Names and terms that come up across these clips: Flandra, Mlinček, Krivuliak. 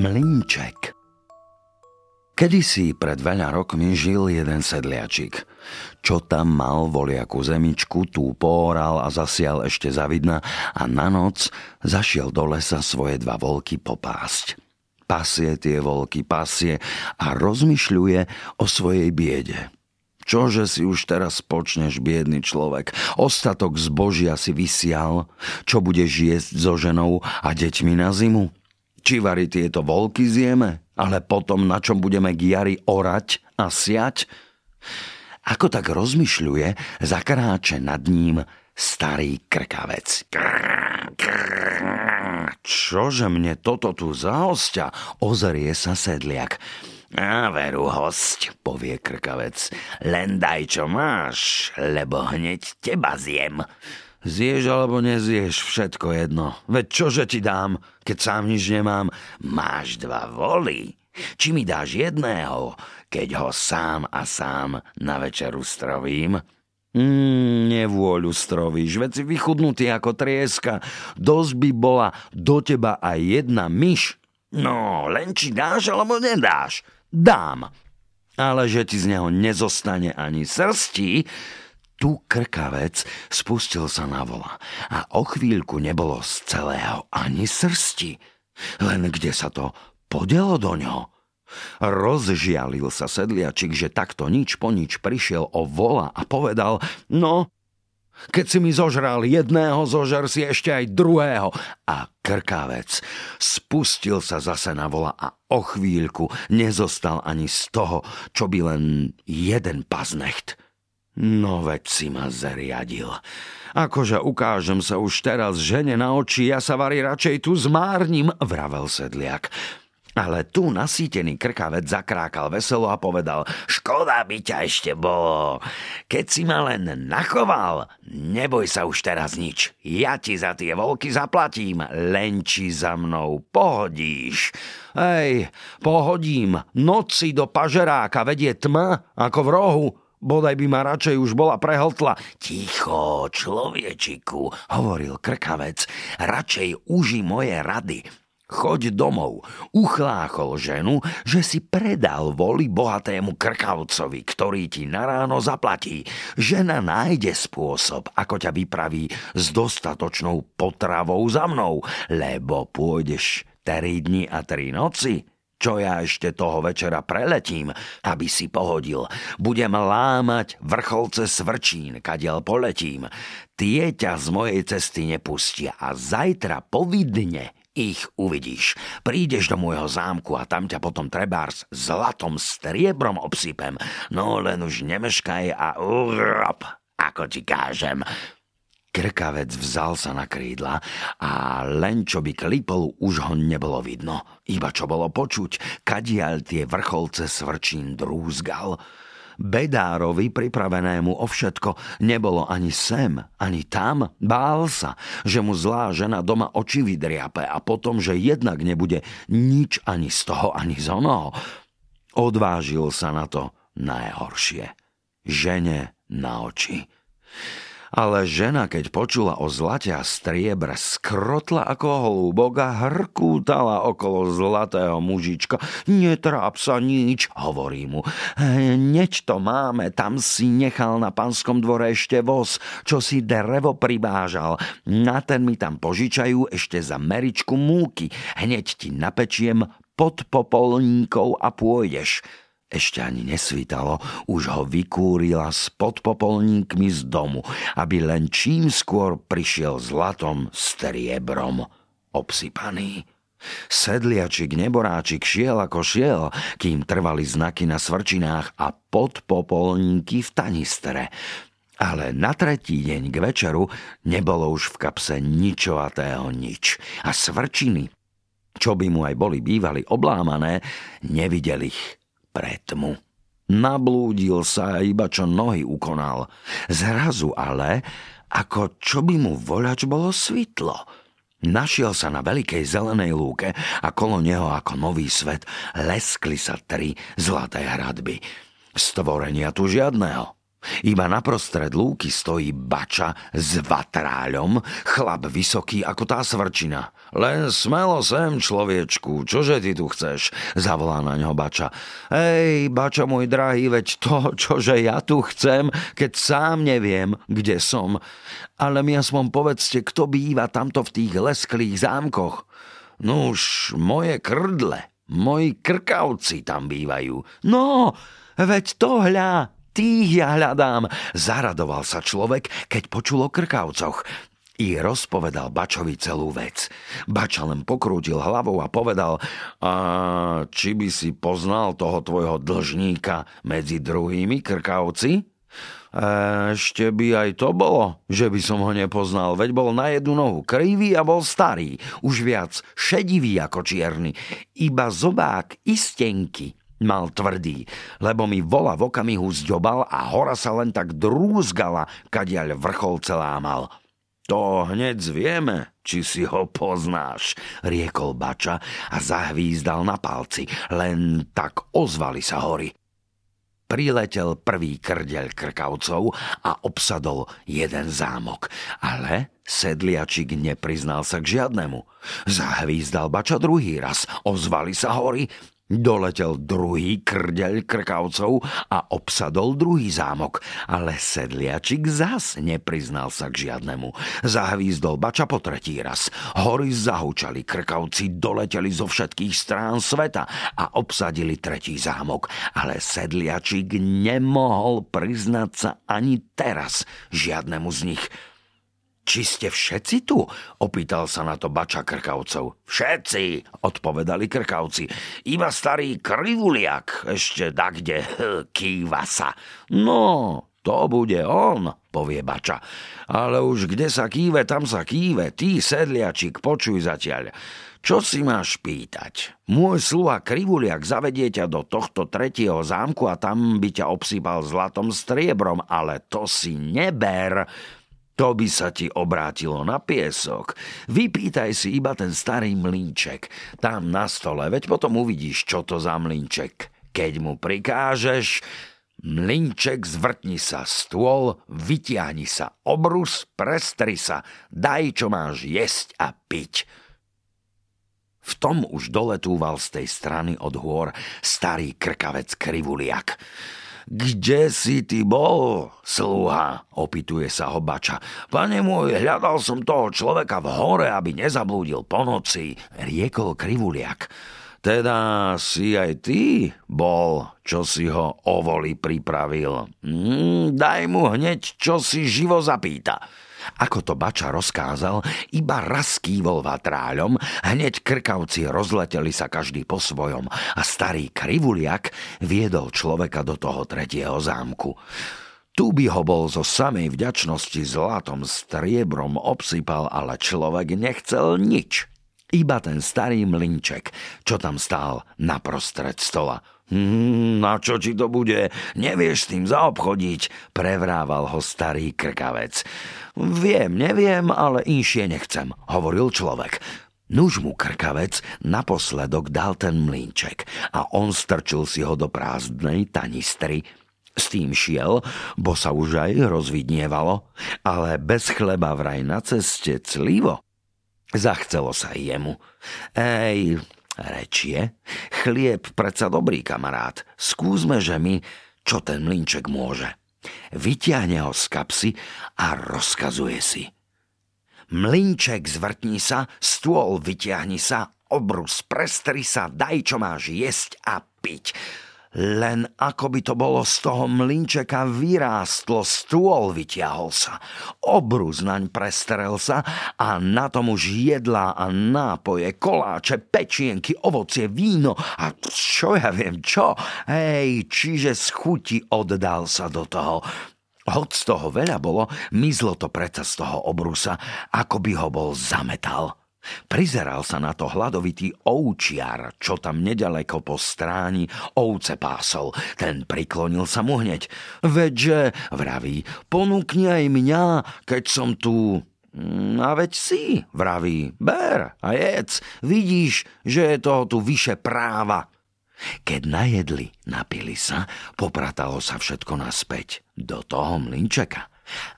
Mlinček. Kedysi pred veľa rokmi žil jeden sedliačik. Čo tam mal voliaku zemičku, tú pooral a zasial ešte zavidna a na noc zašiel do lesa svoje dva volky popásť. Pasie tie volky, pasie a rozmyšľuje o svojej biede. Čože si už teraz počneš, biedný človek? Ostatok zbožia si vysial? Čo budeš jesť so ženou a deťmi na zimu? Či vari tieto volky zjeme? Ale potom na čom budeme giary orať a siať? Ako tak rozmyšľuje, zakráče nad ním starý krkavec. Čože mne toto tu za hostia? Ozerie sa sedliak. A veru hosť, povie krkavec, len daj čo máš, lebo hneď teba zjem. Zješ alebo nezješ, všetko jedno. Veď čože ti dám, keď sám nič nemám? Máš dva voly. Či mi dáš jedného, keď ho sám a sám na večeru strovím? Nevôľu strovíš, veď si vychudnutý ako trieska. Dosť by bola do teba aj jedna myš. No, len či dáš alebo nedáš? Dám. Ale že ti z neho nezostane ani srsti... Tu krkavec spustil sa na vola a o chvíľku nebolo z celého ani srsti, len kde sa to podelo do ňo. Rozžialil sa sedliačik, že takto nič po nič prišiel o vola a povedal: no, keď si mi zožral jedného, zožer si ešte aj druhého. A krkavec spustil sa zase na vola a o chvíľku nezostal ani z toho, čo by len jeden paznecht. No veď si ma zriadil. Akože ukážem sa už teraz žene na oči, ja sa vari radšej tu zmárnim, vravel sedliak. Ale tu nasýtený krkavec zakrákal veselo a povedal: škoda by ťa ešte bolo. Keď si ma len nachoval, neboj sa už teraz nič. Ja ti za tie volky zaplatím, len či za mnou pohodíš. Ej, pohodím, noci do pažeráka vedie tma ako v rohu. Bodaj by ma radšej už bola prehltla. Ticho, človečiku, hovoril krkavec, radšej uži moje rady. Choď domov, uchláchol ženu, že si predal voli bohatému krkavcovi, ktorý ti na ráno zaplatí. Žena nájde spôsob, ako ťa vypraví s dostatočnou potravou za mnou, lebo pôjdeš 3 dni a 3 noci. Čo ja ešte toho večera preletím, aby si pohodil. Budem lámať vrcholce svrčín, kadiaľ poletím. Tie ťa z mojej cesty nepustia a zajtra povidne ich uvidíš. Prídeš do môjho zámku a tam ťa potom trebárs zlatom striebrom obsypem. No len už nemeškaj a urob, ako ti kážem. Krkavec vzal sa na krídla a len čo by klipol, už ho nebolo vidno. Iba čo bolo počuť, kadiaľ tie vrcholce svrčín drúzgal. Bedárovi, pripravenému o všetko, nebolo ani sem, ani tam. Bál sa, že mu zlá žena doma oči vydriape a potom, že jednak nebude nič ani z toho, ani z onoho. Odvážil sa na to najhoršie. Žene na oči. Ale žena, keď počula o zlate a striebre, skrotla ako holúbok a hrkútala okolo zlatého mužička. Netráp sa nič, hovorí mu. Hneď to máme, tam si nechal na panskom dvore ešte voz, čo si drevo pribážal. Na ten mi tam požičajú ešte za meričku múky. Hneď ti napečiem pod popolníkov a pôjdeš. Ešte ani nesvítalo, už ho vykúrila s podpopolníkmi z domu, aby len čím skôr prišiel zlatom striebrom obsypaný. Sedliačik neboráčik šiel ako šiel, kým trvali znaky na svrčinách a podpopolníky v tanistre. Ale na 3. deň k večeru nebolo už v kapse ničovatého nič a svrčiny, čo by mu aj boli bývali oblámané, nevidel ich pre tmu. Nablúdil sa, iba čo nohy ukonal. Zrazu ale, ako čo by mu voľač bolo svitlo. Našiel sa na veľkej zelenej lúke a kolo neho ako nový svet leskli sa 3 zlaté hradby. Stvorenia tu žiadného. Iba naprostred lúky stojí bača s vatráľom, chlap vysoký ako tá svrčina. Len smelo sem, človečku, čože ty tu chceš? Zavolá na ňo bača. Ej, bača môj drahý, veď to, čože ja tu chcem, keď sám neviem, kde som. Ale mi aspoň povedzte, kto býva tamto v tých lesklých zámkoch. Nuž, moje krdle, moji krkavci tam bývajú. No, veď to hľa. Tých ja hľadám, zaradoval sa človek, keď počul o krkavcoch. I rozpovedal bačovi celú vec. Bača len pokrútil hlavou a povedal, a či by si poznal toho tvojho dlžníka medzi druhými krkavci? Ešte by aj to bolo, že by som ho nepoznal, veď bol na jednu nohu krivý a bol starý, už viac šedivý ako čierny, iba zobák istenky mal tvrdý, lebo mi vola v okamihu zďobal a hora sa len tak drúzgala, kadiaľ vrchol celá mal. To hneď zvieme, či si ho poznáš, riekol bača a zahvízdal na palci, len tak ozvali sa hory. Priletel prvý krdeľ krkavcov a obsadol jeden zámok. Ale sedliačik nepriznal sa k žiadnemu. Zahvízdal bača druhý raz, ozvali sa hory. Doletel druhý krdeľ krkavcov a obsadol druhý zámok, ale sedliačik zas nepriznal sa k žiadnemu. Zahvízdol bača po tretí raz. Hory zahučali, krkavci doleteli zo všetkých strán sveta a obsadili tretí zámok, ale sedliačik nemohol priznať sa ani teraz žiadnemu z nich. Či ste všetci tu? Opýtal sa na to bača krkavcov. Všetci, odpovedali krkavci. Iba starý Krivuliak ešte dakde kýva sa. No, to bude on, povie bača. Ale už kde sa kýve, tam sa kýve. Ty, sedliačik, počuj zatiaľ. Čo si máš pýtať? Môj sluha Krivuliak zavedie ťa do tohto tretieho zámku a tam by ťa obsýpal zlatom striebrom, ale to si neber. To by sa ti obrátilo na piesok. Vypýtaj si iba ten starý mlinček. Tam na stole, veď potom uvidíš, čo to za mlinček. Keď mu prikážeš, mlinček, zvrtni sa stôl, vytiahni sa obrus, prestri sa, daj, čo máš jesť a piť. V tom už doletúval z tej strany od hôr starý krkavec Krivuliak. Kde si ty bol, sluha? Opýtuje sa ho bača. Pane môj, hľadal som toho človeka v hore, aby nezablúdil po noci, riekol Krivuliak. Teda si aj ty bol, čo si ho o voli pripravil. Daj mu hneď, čo si živo zapýta. Ako to bača rozkázal, iba raz kývol vatráľom, hneď krkavci rozleteli sa každý po svojom a starý Krivuliak viedol človeka do toho tretieho zámku. Tu by ho bol zo samej vďačnosti zlatom striebrom obsypal, ale človek nechcel nič. Iba ten starý mlinček, čo tam stál naprostred stola. Na čo ti to bude? Nevieš s tým zaobchodiť, prevrával ho starý krkavec. Viem, neviem, ale inšie nechcem, hovoril človek. Nuž mu krkavec naposledok dal ten mlinček a on strčil si ho do prázdnej tanistry. S tým šiel, bo sa už aj rozvidnievalo, ale bez chleba vraj na ceste clivo. Zachcelo sa jemu. Ej, rečie, chlieb predsa dobrý kamarát. Skúsme, že mi, čo ten mlinček môže. Vyťahne ho z kapsy a rozkazuje si. Mlinček, zvrtni sa, stôl vyťahni sa, obrus prestri sa, daj, čo máš jesť a piť. Len ako by to bolo z toho mlinčeka vyrástlo, stôl vytiahol sa. Obrus naň prestrel sa a na tom už jedlá a nápoje, koláče, pečienky, ovocie, víno a čo ja viem čo. Hej, čiže z chuti oddal sa do toho. Hoď z toho veľa bolo, mizlo to preca z toho obrusa, ako by ho bol zametal. Prizeral sa na to hladovitý ovčiar, čo tam nedaleko po stráni ovce pásol. Ten priklonil sa mu hneď. Veďže, vraví, ponúkni aj mňa, keď som tu. A veď si, vraví, ber a jedz, vidíš, že je toho tu vyše práva. Keď najedli, napili sa, popratalo sa všetko naspäť do toho mlinčeka.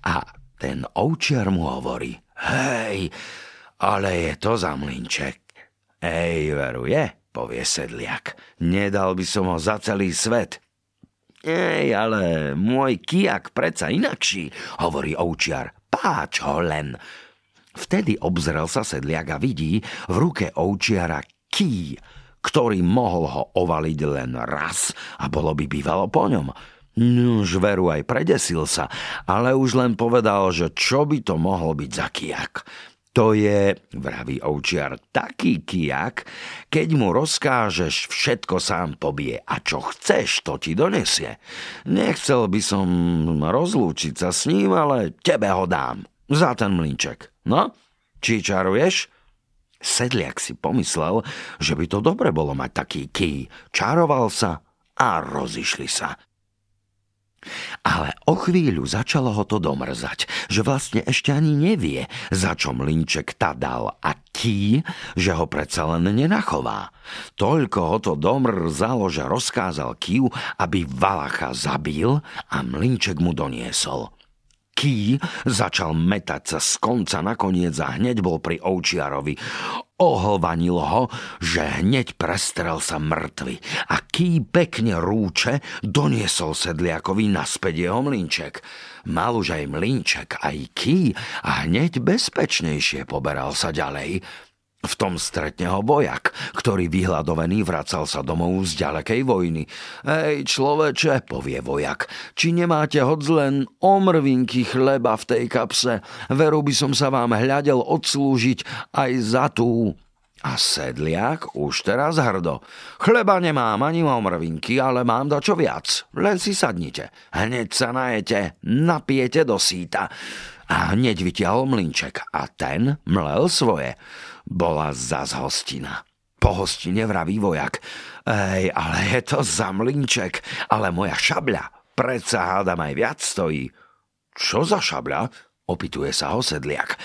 A ten ovčiar mu hovorí: hej, ale je to za mlinček. Ej, veru je, povie sedliak. Nedal by som ho za celý svet. Ej, ale môj kijak predsa inakší, hovorí ovčiar. Páč ho len. Vtedy obzrel sa sedliak a vidí v ruke ovčiara ký, ktorý mohol ho ovaliť len raz a bolo by bývalo po ňom. Nuž veru aj predesil sa, ale už len povedal, že čo by to mohol byť za kijak. To je, vraví ovčiar, taký kijak, keď mu rozkážeš, všetko sám pobije a čo chceš, to ti donesie. Nechcel by som rozlúčiť sa s ním, ale tebe ho dám za ten mlinček. No, či čaruješ? Sedliak si pomyslel, že by to dobre bolo mať taký ký. Čaroval sa a rozišli sa. Ale o chvíľu začalo ho to domrzať, že vlastne ešte ani nevie, za čo mlinček tá dal a ký, že ho predsa len nenachová. Toľko ho to domrzalo, že rozkázal kýu, aby valacha zabil a mlinček mu doniesol. Ký začal metať sa z konca nakoniec a hneď bol pri ovčiarovi. Ohlvanil ho, že hneď prestrel sa mŕtvy a ký pekne rúče doniesol sedliakovi naspäť jeho mlinček. Mal už aj mlinček, aj ký a hneď bezpečnejšie poberal sa ďalej. V tom stretne ho vojak, ktorý vyhladovený vracal sa domov z ďalekej vojny. Ej, človeče, povie vojak, či nemáte hoc len omrvinky chleba v tej kapse? Veru by som sa vám hľadel odslúžiť aj za tú. A sedliak už teraz hrdo: chleba nemám ani omrvinky, ale mám dačo viac. Len si sadnite, hneď sa najete, napijete do síta. A hneď vytiahol mlinček a ten mlel svoje. Bola zas hostina. Po hostine vraví vojak: ej, ale je to za mlinček, ale moja šabľa predsa hádam aj viac stojí. Čo za šabľa? Opýtuje sa ho sedliak.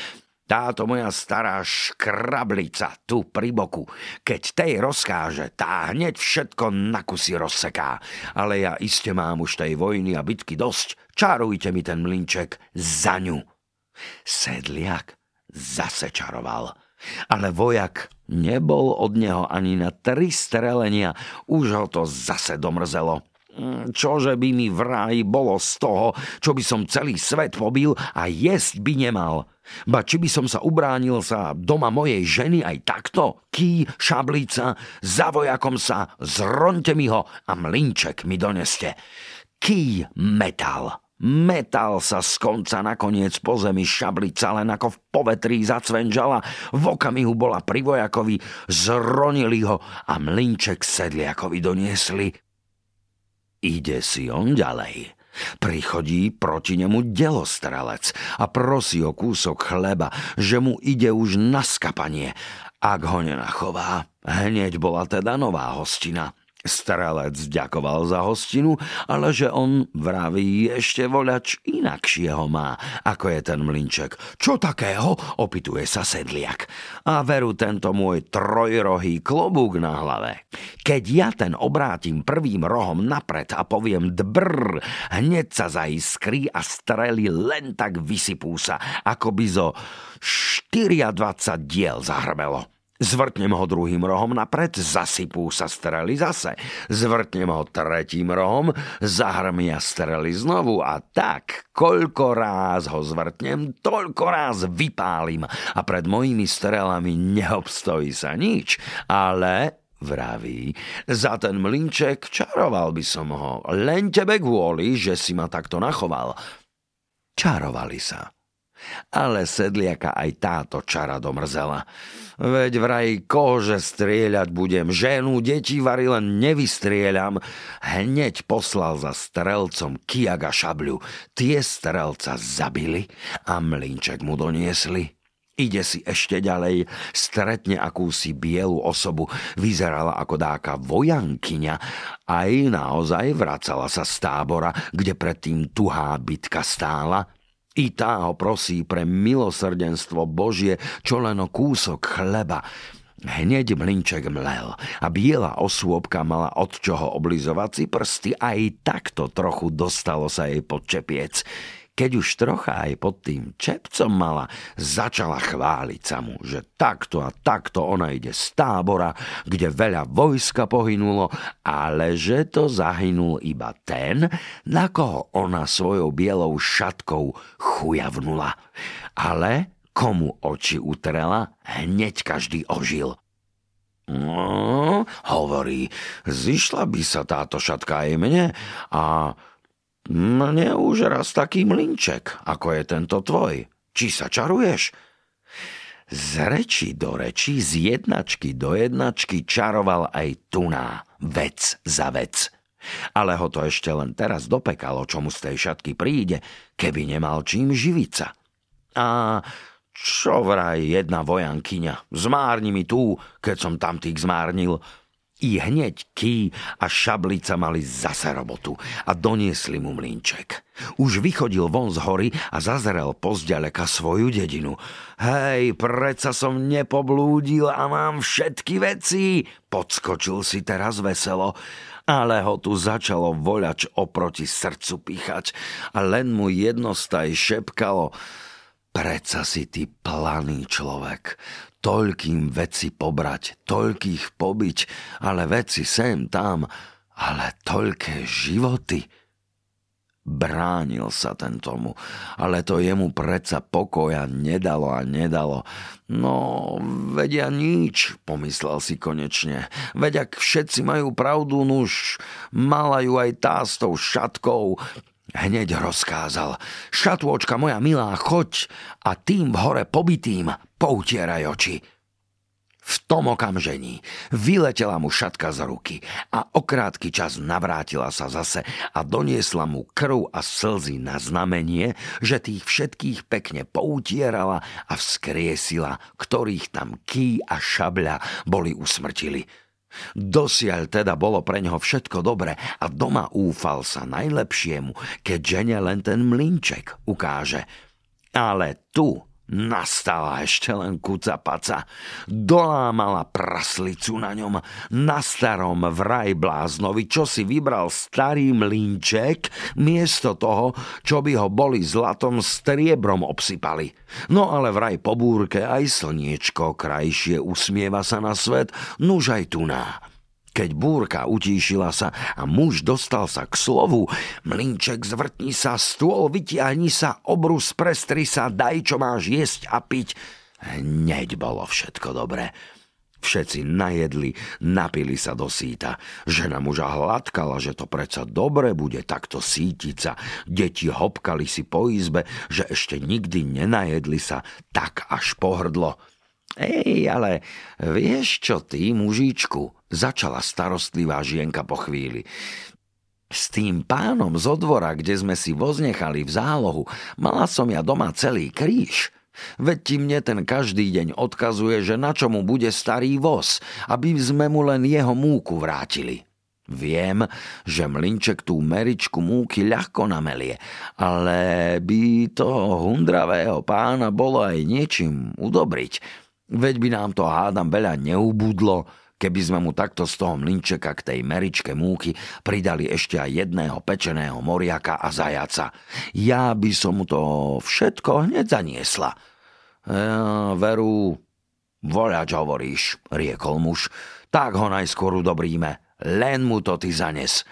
Táto moja stará škrablica tu pri boku. Keď tej rozkáže, tá hneď všetko na kusy rozseká. Ale ja iste mám už tej vojny a bitky dosť. Čarujte mi ten mlinček za ňu. Sedliak zase čaroval. Ale vojak nebol od neho ani na 3 strelenia. Už ho to zase domrzelo. Čože by mi v ráji bolo z toho, čo by som celý svet pobil a jesť by nemal. Ba či by som sa ubránil sa doma mojej ženy aj takto? Ký, šablica, za vojakom sa, zroňte mi ho a mlinček mi doneste. Ký metal. Metal sa z konca nakoniec po zemi, šablica len ako v povetrí zacvenžala. V okamihu bola pri vojakovi, zronili ho a mlinček sedliakovi doniesli. Ide si on ďalej. Prichodí proti nemu delostrelec a prosí o kúsok chleba, že mu ide už na skapanie. Ak ho nenachová, hneď bola teda nová hostina. Strelec ďakoval za hostinu, ale že on, vraví, ešte voľač inakšieho má, ako je ten mlinček. Čo takého? Opýtuje sa sedliak. A veru tento môj trojrohý klobúk na hlave. Keď ja ten obrátim prvým rohom napred a poviem dbrr, hneď sa zaiskrí a strely len tak vysypú sa, ako by zo 24 diel zahrbelo. Zvrtnem ho druhým rohom napred, zasypú sa strely zase. Zvrtnem ho tretím rohom, zahrmia strely znovu a tak, koľko ráz ho zvrtnem, toľko ráz vypálim a pred mojimi strelami neobstojí sa nič. Ale, vraví, za ten mlinček čaroval by som ho, len tebe kvôli, že si ma takto nachoval. Čarovali sa. Ale sedliaka aj táto čara domrzela. Veď vraj kože strieľať budem, ženu, deti vari len nevystrieľam. Hneď poslal za strelcom kijak a šabľu. Tie strelca zabili a mlinček mu doniesli. Ide si ešte ďalej, stretne akúsi bielu osobu, vyzerala ako dáka vojankyňa, aj naozaj vracala sa z tábora, kde predtým tuhá bitka stála. I tá ho prosí pre milosrdenstvo Božie, čo len o kúsok chleba. Hneď Mlinček mlel a biela osôbka mala od čoho oblizovať si prsty a aj takto trochu dostalo sa jej pod čepiec. Keď už trocha aj pod tým čepcom mala, začala chváliť sa mu, že takto a takto ona ide z tábora, kde veľa vojska pohynulo, ale že to zahynul iba ten, na koho ona svojou bielou šatkou chujavnula. Ale komu oči utrela, hneď každý ožil. No, hovorí, zišla by sa táto šatka aj mne a... Mne už raz taký mlinček, ako je tento tvoj. Či sa čaruješ? Z reči do reči, z jednačky do jednačky čaroval aj tuná, vec za vec. Ale ho to ešte len teraz dopekalo, čo mu z tej šatky príde, keby nemal čím živiť sa. A čo vraj jedna vojankyňa, zmárni mi tú, keď som tamtých zmárnil... I hneď ký a šablica mali zase robotu a doniesli mu mlinček. Už vychodil von z hory a zazrel pozďaleka svoju dedinu. Hej, predsa som nepoblúdil a mám všetky veci, podskočil si teraz veselo. Ale ho tu začalo voľač oproti srdcu píchať a len mu jednostaj šepkalo... Predsa si ty planý človek, toľkým veci pobrať, toľkých pobiť, ale veci sem tam, ale toľké životy. Bránil sa ten tomu, ale to jemu predsa pokoja nedalo a nedalo. No, vedia nič, pomyslel si konečne. Veď ak všetci majú pravdu, nuž, mala ju aj tá s tou šatkou... Hneď rozkázal, šatôčka moja milá, choď a tým v hore pobitým poutieraj oči. V tom okamžení vyletela mu šatka z ruky a o krátky čas navrátila sa zase a doniesla mu krv a slzy na znamenie, že tých všetkých pekne poutierala a vzkriesila, ktorých tam ký a šabľa boli usmrtili. Dosiaľ teda bolo pre ňoho všetko dobre a doma úfal sa najlepšiemu, keď žene len ten mlinček ukáže. Ale tu nastala ešte len kucapaca. Dolámala praslicu na ňom, na starom vraj bláznovi, čo si vybral starý mlinček, miesto toho, čo by ho boli zlatom striebrom obsypali. No ale vraj po búrke aj slniečko krajšie usmieva sa na svet, nuž aj tuná. Keď búrka utíšila sa a muž dostal sa k slovu, mlinček zvrtni sa, stôl vytiahni sa, obrus prestri sa, daj čo máš jesť a piť. Hneď bolo všetko dobre. Všetci najedli, napili sa do síta. Žena muža hladkala, že to predsa dobre bude takto sítiť sa. Deti hopkali si po izbe, že ešte nikdy nenajedli sa tak až po hrdlo. Ej, ale vieš čo ty, mužičku, začala starostlivá žienka po chvíli. S tým pánom z odvora, kde sme si voznechali v zálohu, mala som ja doma celý kríž. Veď ti mne ten každý deň odkazuje, že na čo mu bude starý voz, aby sme mu len jeho múku vrátili. Viem, že mlinček tú meričku múky ľahko namelie, ale by toho hundravého pána bolo aj niečím udobriť. Veď by nám to, hádam, veľa neubudlo, keby sme mu takto z toho mlinčeka k tej meričke múky pridali ešte aj jedného pečeného moriaka a zajaca. Ja by som mu to všetko hneď zaniesla. Veru, voľač hovoríš, riekol muž, tak ho najskôr udobríme, len mu to ty zanes.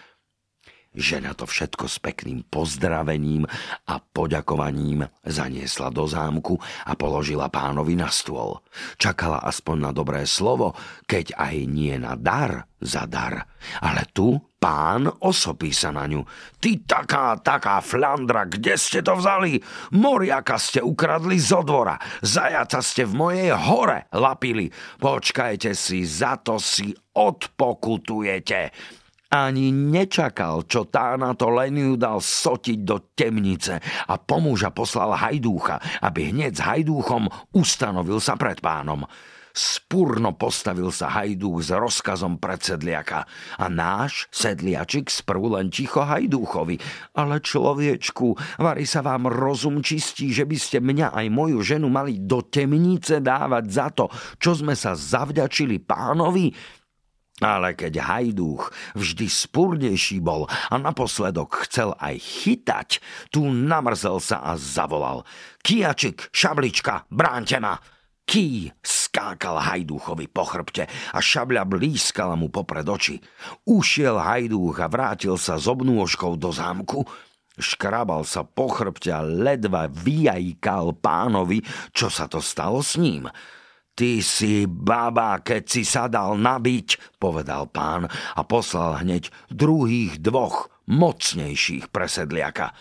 Žena to všetko s pekným pozdravením a poďakovaním zaniesla do zámku a položila pánovi na stôl. Čakala aspoň na dobré slovo, keď aj nie na dar za dar. Ale tu pán osopí sa na ňu. Ty taká Flandra, kde ste to vzali? Moriaka ste ukradli zo dvora, zajaca ste v mojej hore lapili. Počkajte si, za to si odpokutujete. Ani nečakal, čo tá na to, len ju dal sotiť do temnice a po muža poslal hajdúcha, aby hneď s hajdúchom ustanovil sa pred pánom. Spúrno postavil sa hajdúch s rozkazom pred sedliaka a náš sedliačik sprvu len ticho hajdúchovi. Ale človečku, vari sa vám rozum čistí, že by ste mňa aj moju ženu mali do temnice dávať za to, čo sme sa zavďačili pánovi? Ale keď hajdúch vždy spúrnejší bol a naposledok chcel aj chytať, tu namrzel sa a zavolal: Kijačik, šablička, bránte ma! Ký skákal hajdúchovi po chrbte a šabľa blískala mu popred oči. Ušiel hajdúch a vrátil sa s obnôžkou do zámku. Škrabal sa po chrbte a ledva vyjajkal pánovi, čo sa to stalo s ním. Ty si baba, keď si sa dal nabiť, povedal pán a poslal hneď druhých dvoch mocnejších presedliaka.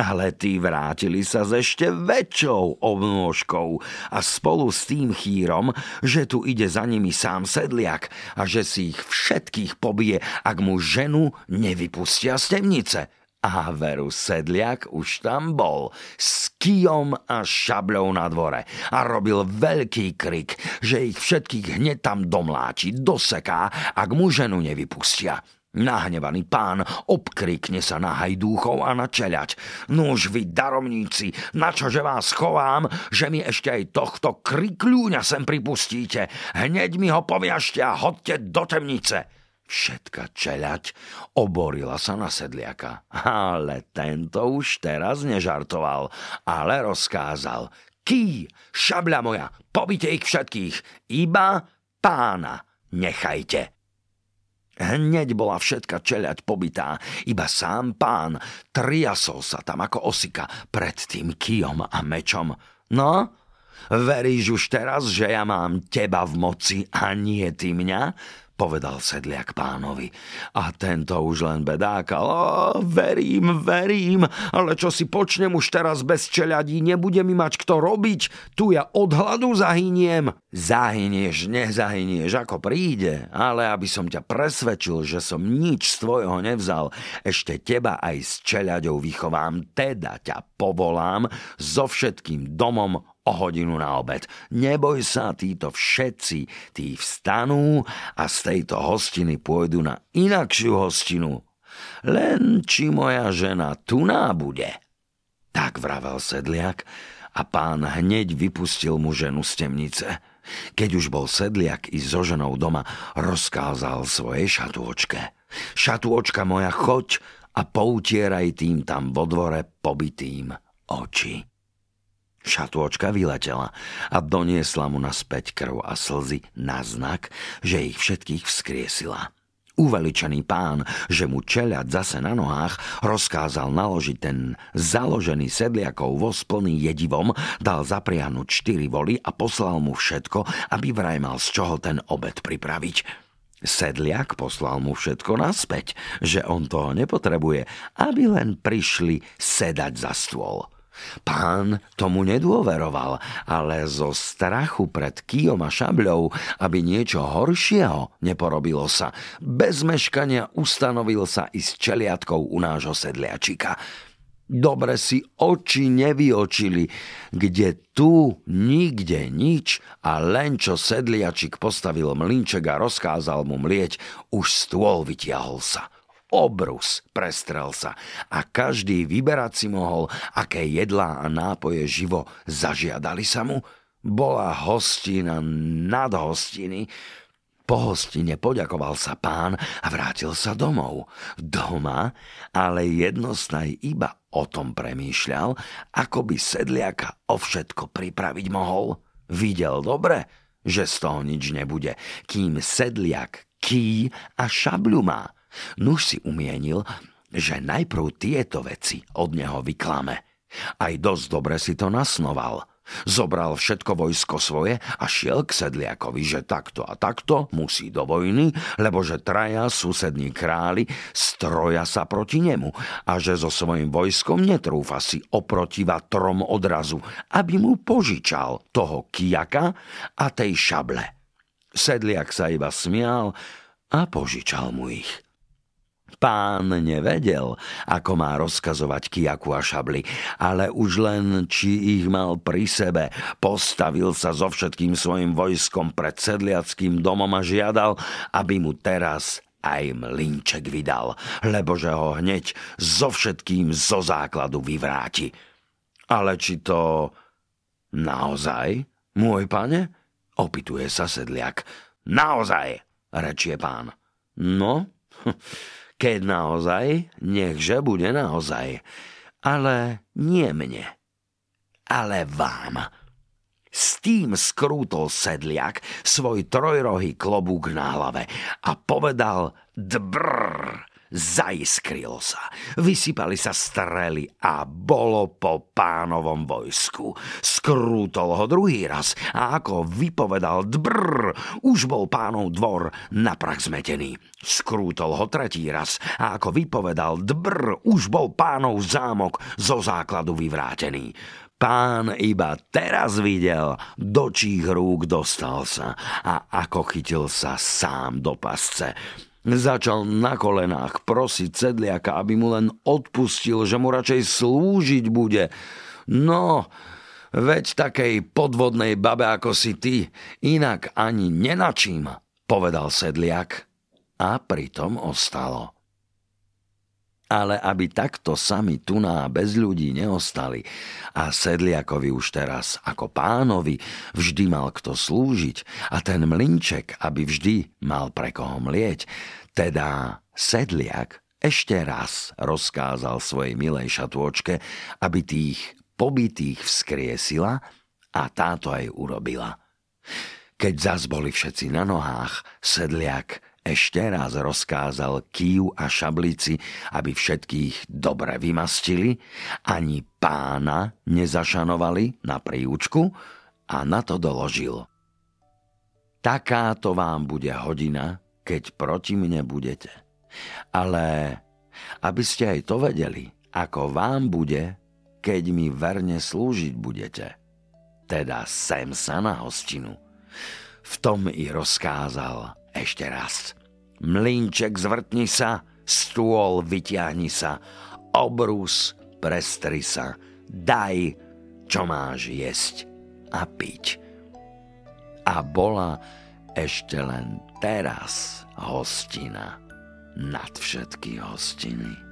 Ale tí vrátili sa s ešte väčšou obnôžkou a spolu s tým chýrom, že tu ide za nimi sám sedliak a že si ich všetkých pobije, ak mu ženu nevypustia z temnice. A veru, sedliak už tam bol, s kijom a šabľou na dvore a robil veľký krik, že ich všetkých hneď tam domláči, doseká, ak mu ženu nevypustia. Nahnevaný pán obkrikne sa na hajdúchov a na čeľaď. Nuž vy daromníci, načože vás chovám, že mi ešte aj tohto krikľúňa sem pripustíte, hneď mi ho poviažte a hodte do temnice. Všetka čeľaď oborila sa na sedliaka, ale tento už teraz nežartoval, ale rozkázal: Ký, šabľa moja, pobite ich všetkých, iba pána nechajte. Hneď bola všetka čeľaď pobitá, iba sám pán triasol sa tam ako osika pred tým kijom a mečom. No, veríš už teraz, že ja mám teba v moci a nie ty mňa? Povedal sedliak pánovi. A tento už len bedákal. Verím, ale čo si počnem už teraz bez čeľadí, nebude mi mať kto robiť, tu ja od hladu zahyniem. Zahynieš, nezahynieš, ako príde, ale aby som ťa presvedčil, že som nič z tvojho nevzal, ešte teba aj s čeľaďou vychovám, teda ťa povolám so všetkým domom o hodinu na obed. Neboj sa, títo všetci, tí vstanú a z tejto hostiny pôjdu na inakšiu hostinu. Len či moja žena tuná bude. Tak vravel sedliak a pán hneď vypustil mu ženu z temnice. Keď už bol sedliak i so ženou doma, rozkázal svojej šatôčke: Šatôčka moja, choď a poutieraj tým tam vo dvore pobitým oči. Šatôčka vyletela a doniesla mu naspäť krv a slzy na znak, že ich všetkých vzkriesila. Uveličený pán, že mu čeľaď zase na nohách, rozkázal naložiť ten založený sedliakov voz plný jedivom, dal zapriahnuť 4 voly a poslal mu všetko, aby vraj mal z čoho ten obed pripraviť. Sedliak poslal mu všetko naspäť, že on toho nepotrebuje, aby len prišli sedať za stôl. Pán tomu nedôveroval, ale zo strachu pred kijom a šabľou, aby niečo horšieho neporobilo sa, bez meškania ustanovil sa i s čeliatkou u nášho sedliačika. Dobre si oči nevyočili, kde tu nikde nič, a len čo sedliačik postavil mlinček a rozkázal mu mlieť, už stôl vytiahol sa. Obrus prestrel sa a každý vyberať si mohol, aké jedlá a nápoje živo zažiadali sa mu. Bola hostina nad hostiny. Po hostine poďakoval sa pán a vrátil sa domov. Doma ale jednostaj iba o tom premýšľal, ako by sedliaka o všetko pripraviť mohol. Videl dobre, že z toho nič nebude, kým sedliak ký a šabľu má. Nuž si umienil, že najprv tieto veci od neho vyklame. Aj dosť dobre si to nasnoval. Zobral všetko vojsko svoje a šiel k sedliakovi, že takto a takto musí do vojny, lebo že traja susední králi stroja sa proti nemu a že so svojím vojskom netrúfa si oprotiva trom odrazu, aby mu požičal toho kijaka a tej šable. Sedliak sa iba smial a požičal mu ich. Pán nevedel, ako má rozkazovať kijaku a šabli, ale už len, či ich mal pri sebe. Postavil sa so všetkým svojim vojskom pred sedliackým domom a žiadal, aby mu teraz aj Mlinček vydal, lebože ho hneď so všetkým zo základu vyvráti. Ale či to naozaj, môj pane? Opýtuje sa sedliak. Naozaj, rečie pán. No, keď naozaj, nechže bude naozaj. Ale nie mne, ale vám. S tým skrútol sedliak svoj trojrohý klobúk na hlave a povedal dbrr. Zaiskrilo sa, vysypali sa strely a bolo po pánovom vojsku. Skrútol ho druhý raz a ako vypovedal dbrr, už bol pánov dvor na prach zmetený. Skrútol ho tretí raz a ako vypovedal dbrr, už bol pánov zámok zo základu vyvrátený. Pán iba teraz videl, do čích rúk dostal sa a ako chytil sa sám do pasce. Začal na kolenách prosiť sedliaka, aby mu len odpustil, že mu radšej slúžiť bude. No, veď takej podvodnej babe ako si ty, inak ani nenačím, povedal sedliak. A pritom ostalo. Ale aby takto sami tuná bez ľudí neostali a sedliakovi už teraz ako pánovi vždy mal kto slúžiť a ten Mlinček, aby vždy mal pre koho mlieť, teda sedliak ešte raz rozkázal svojej milej šatôčke, aby tých pobitých vzkriesila a táto aj urobila. Keď zas boli všetci na nohách, sedliak ešte raz rozkázal kýju a šablici, aby všetkých dobre vymastili, ani pána nezašanovali na príučku a na to doložil. Takáto vám bude hodina, keď proti mne budete. Ale aby ste aj to vedeli, ako vám bude, keď mi verne slúžiť budete. Teda sem sa na hostinu. V tom i rozkázal ešte raz. Mlinček, zvrtni sa, stôl vyťahni sa, obrus, prestri sa, daj, čo máš jesť a piť. A bola ešte len teraz hostina nad všetky hostiny.